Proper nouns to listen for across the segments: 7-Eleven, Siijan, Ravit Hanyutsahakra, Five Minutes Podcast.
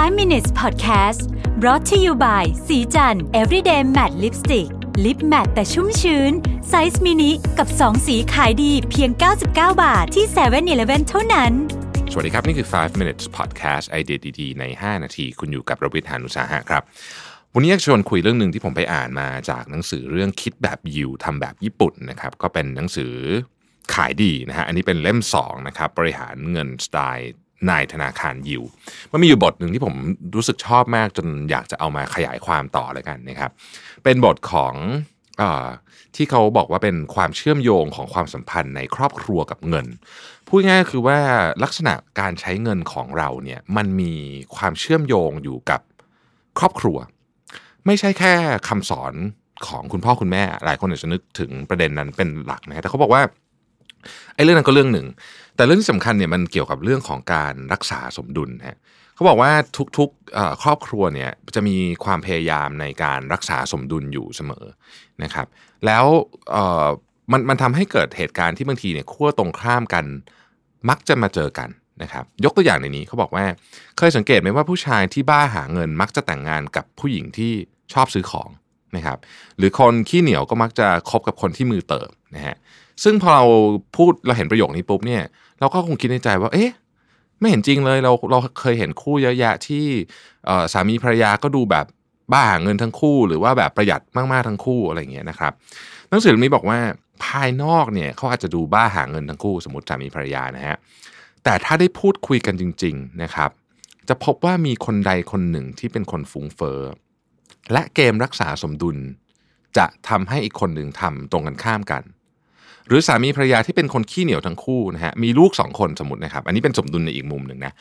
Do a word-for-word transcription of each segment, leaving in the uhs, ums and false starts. ไฟว์ มินิทส์ พอดแคสต์ brought to you by สีจัน everyday matte lipstick lip matte แต่ชุ่มชื้นไซส์มินิกับสองสีขายดีเพียงเก้าสิบเก้าบาทที่ เซเว่น-Eleven เท่านั้นสวัสดีครับนี่คือไฟว์ มินิทส์ พอดแคสต์ ไอเดียดีๆในห้านาทีคุณอยู่กับรวิทย์ หาญอุตสาหะครับวันนี้อยากชวนคุยเรื่องนึงที่ผมไปอ่านมาจากหนังสือเรื่องคิดแบบยิวทำแบบญี่ปุ่นนะครับก็เป็นหนังสือขายดีนะฮะอันนี้เป็นเล่มสองนะครับบริหารเงินสไตล์นายธนาคารยิวมันมีอยู่บทหนึ่งที่ผมรู้สึกชอบมากจนอยากจะเอามาขยายความต่อเลยกันนะครับเป็นบทของเอ่อที่เขาบอกว่าเป็นความเชื่อมโยงของความสัมพันธ์ในครอบครัวกับเงินพูดง่ายคือว่าลักษณะการใช้เงินของเราเนี่ยมันมีความเชื่อมโยงอยู่กับครอบครัวไม่ใช่แค่คำสอนของคุณพ่อคุณแม่หลายคนอาจจะนึกถึงประเด็นนั้นเป็นหลักนะแต่เขาบอกว่าไอ้เรื่องนั้นก็เรื่องหนึ่งแต่เรื่องที่สำคัญเนี่ยมันเกี่ยวกับเรื่องของการรักษาสมดุลฮะเขาบอกว่าทุกๆครอบครัวเนี่ยจะมีความพยายามในการรักษาสมดุลอยู่เสมอนะครับแล้วมันมันทำให้เกิดเหตุการณ์ที่บางทีเนี่ยขั้วตรงข้ามกันมักจะมาเจอกันนะครับยกตัวอย่างในนี้เขาบอกว่าเคยสังเกตไหมว่าผู้ชายที่บ้าหาเงินมักจะแต่งงานกับผู้หญิงที่ชอบซื้อของนะครับหรือคนขี้เหนียวก็มักจะคบกับคนที่มือเติบนะฮะซึ่งพอเราพูดเราเห็นประโยคนี้ปุ๊บเนี่ยเราก็คงคิดในใจว่าเอ๊ะไม่เห็นจริงเลยเราเราเคยเห็นคู่เยอะแยะที่สามีภรรยาก็ดูแบบบ้าหาเงินทั้งคู่หรือว่าแบบประหยัดมากๆทั้งคู่อะไรอย่างเงี้ยนะครับหนังสือเล่มนี้บอกว่าภายนอกเนี่ยเขาอาจจะดูบ้าหาเงินทั้งคู่สมมติสามีภรรยานะฮะแต่ถ้าได้พูดคุยกันจริงๆนะครับจะพบว่ามีคนใดคนหนึ่งที่เป็นคนฟุ้งเฟ้อและเกมรักษาสมดุลจะทำให้อีกคนหนึ่งทำตรงกันข้ามกันหรือสามีภรรยาที่เป็นคนขี้เหนียวทั้งคู่นะฮะมีลูกสองคนสมมุตินะครับอันนี้เป็นสมดุลในอีกมุมหนึ่งนะ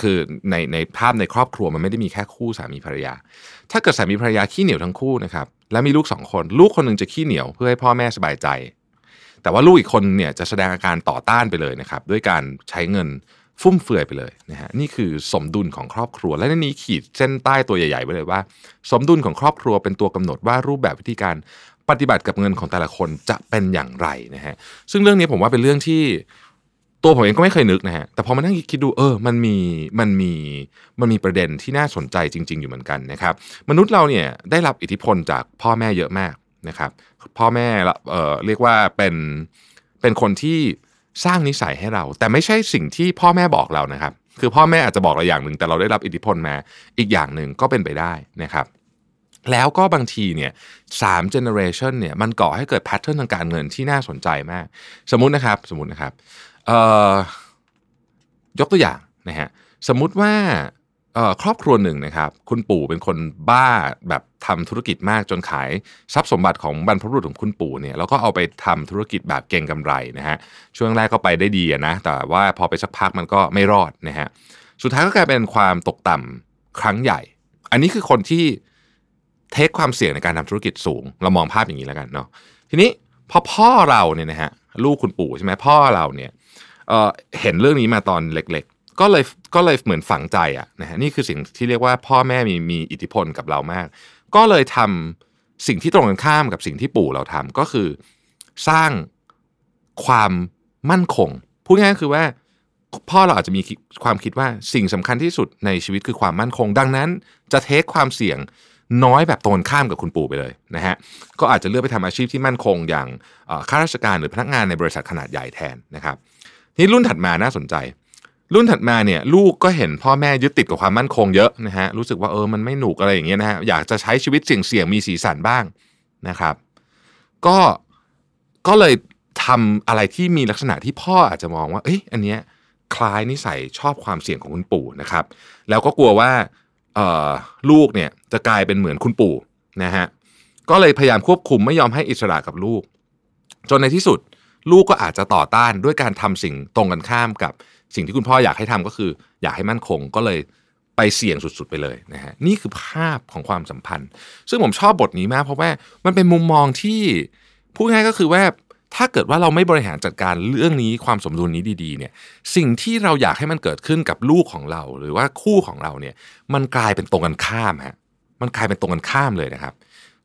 คือในในภาพในครอบครัวมันไม่ได้มีแค่คู่สามีภรรยาถ้าเกิดสามีภรรยาขี้เหนียวทั้งคู่นะครับแล้วมีลูกสองคนลูกคนนึงจะขี้เหนียวเพื่อให้พ่อแม่สบายใจแต่ว่าลูกอีกคนเนี่ยจะแสดงอาการต่อต้านไปเลยนะครับด้วยการใช้เงินฟุ่มเฟือยไปเลยนะฮะนี่คือสมดุลของครอบครัวและในนี้ขีดเส้นใต้ตัวใหญ่ๆไว้เลยว่าสมดุลของครอบครัวเป็นตัวกำหนดว่ารูปแบบวิธีการปฏิบัติกับเงินของแต่ละคนจะเป็นอย่างไรนะฮะซึ่งเรื่องนี้ผมว่าเป็นเรื่องที่ตัวผมเองก็ไม่เคยนึกนะฮะแต่พอมานั่งคิดดูเออมันมีมันมีมันมีประเด็นที่น่าสนใจจริงๆอยู่เหมือนกันนะครับมนุษย์เราเนี่ยได้รับอิทธิพลจากพ่อแม่เยอะมากนะครับพ่อแม่เอ่อเรียกว่าเป็นเป็นคนที่สร้างนิสัยให้เราแต่ไม่ใช่สิ่งที่พ่อแม่บอกเรานะครับคือพ่อแม่อาจจะบอกเราอย่างหนึ่งแต่เราได้รับอิทธิพลมาอีกอย่างหนึ่งก็เป็นไปได้นะครับแล้วก็บางทีเนี่ยสามเจเนอเรชันเนี่ยมันก่อให้เกิดแพทเทิร์นทางการเงินที่น่าสนใจมากสมมุตินะครับสมมุตินะครับเอ่อยกตัวอย่างนะฮะสมมุติว่าเอ่อครอบครัวหนึ่งนะครับคุณปู่เป็นคนบ้าแบบทำธุรกิจมากจนขายทรัพย์สมบัติของบรรพบุรุษของคุณปู่เนี่ยแล้วก็เอาไปทำธุรกิจแบบเก็งกำไรนะฮะช่วงแรกก็ไปได้ดีนะแต่ว่าพอไปสักพักมันก็ไม่รอดนะฮะสุดท้ายก็กลายเป็นความตกต่ำครั้งใหญ่อันนี้คือคนที่เทคความเสี่ยงในการทำธุรกิจสูงเรามองภาพอย่างนี้แล้วกันเนาะทีนี้พอพ่อเราเนี่ยนะฮะลูกคุณปู่ใช่ไหมพ่อเราเนี่ย เอ่อ เห็นเรื่องนี้มาตอนเล็กๆก็เลยก็เลยเหมือนฝังใจอะนะฮะนี่คือสิ่งที่เรียกว่าพ่อแม่มีมีอิทธิพลกับเรามากก็เลยทำสิ่งที่ตรงกันข้ามกับสิ่งที่ปู่เราทำก็คือสร้างความมั่นคงพูดง่ายๆคือว่าพ่อเราอาจจะมีความคิดว่าสิ่งสำคัญที่สุดในชีวิตคือความมั่นคงดังนั้นจะเทคความเสี่ยงน้อยแบบตรงข้ามกับคุณปู่ไปเลยนะฮะก็อาจจะเลือกไปทำอาชีพที่มั่นคงอย่างข้าราชการหรือพนักงานในบริษัทขนาดใหญ่แทนนะครับนี่รุ่นถัดมาน่าสนใจรุ่นถัดมาเนี่ยลูกก็เห็นพ่อแม่ยึดติดกับความมั่นคงเยอะนะฮะรู้สึกว่าเออมันไม่หนุกอะไรอย่างเงี้ยนะฮะอยากจะใช้ชีวิตเสี่ยงๆมีสีสันบ้างนะครับก็ก็เลยทำอะไรที่มีลักษณะที่พ่ออาจจะมองว่าเอ้ยอันเนี้ยคล้ายนิสัยชอบความเสี่ยงของคุณปู่นะครับแล้วก็กลัวว่าลูกเนี่ยจะกลายเป็นเหมือนคุณปู่นะฮะก็เลยพยายามควบคุมไม่ยอมให้อิสระกับลูกจนในที่สุดลูกก็อาจจะต่อต้านด้วยการทำสิ่งตรงกันข้ามกับสิ่งที่คุณพ่ออยากให้ทำก็คืออยากให้มั่นคงก็เลยไปเสี่ยงสุดๆไปเลยนะฮะนี่คือภาพของความสัมพันธ์ซึ่งผมชอบบทนี้มากเพราะว่ามันเป็นมุมมองที่พูดง่ายก็คือว่าถ้าเกิดว่าเราไม่บริหารจัดการเรื่องนี้ความสมดุลนี้ดีๆเนี่ยสิ่งที่เราอยากให้มันเกิดขึ้นกับลูกของเราหรือว่าคู่ของเราเนี่ยมันกลายเป็นตรงกันข้ามฮะมันกลายเป็นตรงกันข้ามเลยนะครับ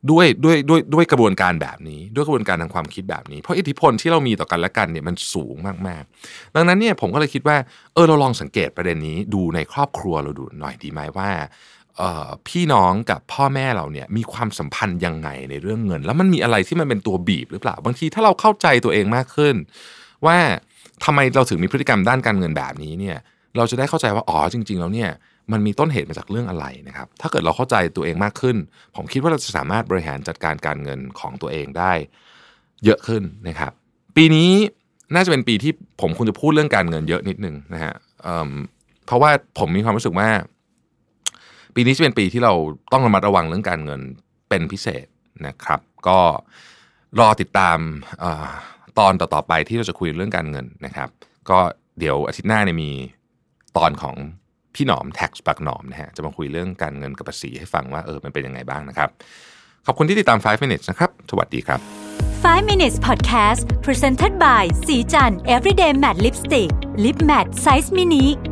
ด้วยด้วยด้วยด้วยกระบวนการแบบนี้ด้วยกระบวนการทางความคิดแบบนี้เพราะอิทธิพลที่เรามีต่อกันและกันเนี่ยมันสูงมากๆดังนั้นเนี่ยผมก็เลยคิดว่าเออเราลองสังเกตประเด็นนี้ดูในครอบครัวเราดูหน่อยดีไหมว่าเอ่อพี่น้องกับพ่อแม่เราเนี่ยมีความสัมพันธ์ยังไงในเรื่องเงินแล้วมันมีอะไรที่มันเป็นตัวบีบหรือเปล่าบางทีถ้าเราเข้าใจตัวเองมากขึ้นว่าทำไมเราถึงมีพฤติกรรมด้านการเงินแบบนี้เนี่ยเราจะได้เข้าใจว่าอ๋อจริงๆแล้วเนี่ยมันมีต้นเหตุมาจากเรื่องอะไรนะครับถ้าเกิดเราเข้าใจตัวเองมากขึ้นผมคิดว่าเราจะสามารถบริหารจัดการการเงินของตัวเองได้เยอะขึ้นนะครับปีนี้น่าจะเป็นปีที่ผมควรจะพูดเรื่องการเงินเยอะนิดนึงนะฮะ เอ่อ เพราะว่าผมมีความรู้สึกว่าปีนี้จะเป็นปีที่เราต้องระมัดระวังเรื่องการเงินเป็นพิเศษนะครับก็รอติดตามเอ่อตอนต่อๆไปที่เราจะคุยเรื่องการเงินนะครับก็เดี๋ยวอาทิตย์หน้าเนี่ยมีตอนของพี่หนอม Tax ปากหนอมนะฮะจะมาคุยเรื่องการเงินกับภาษีให้ฟังว่าเออมันเป็นยังไงบ้างนะครับขอบคุณที่ติดตามไฟว์ minutes นะครับสวัสดีครับไฟว์ minutes podcast presented by สีจัน everyday matte lipstick lip matte size mini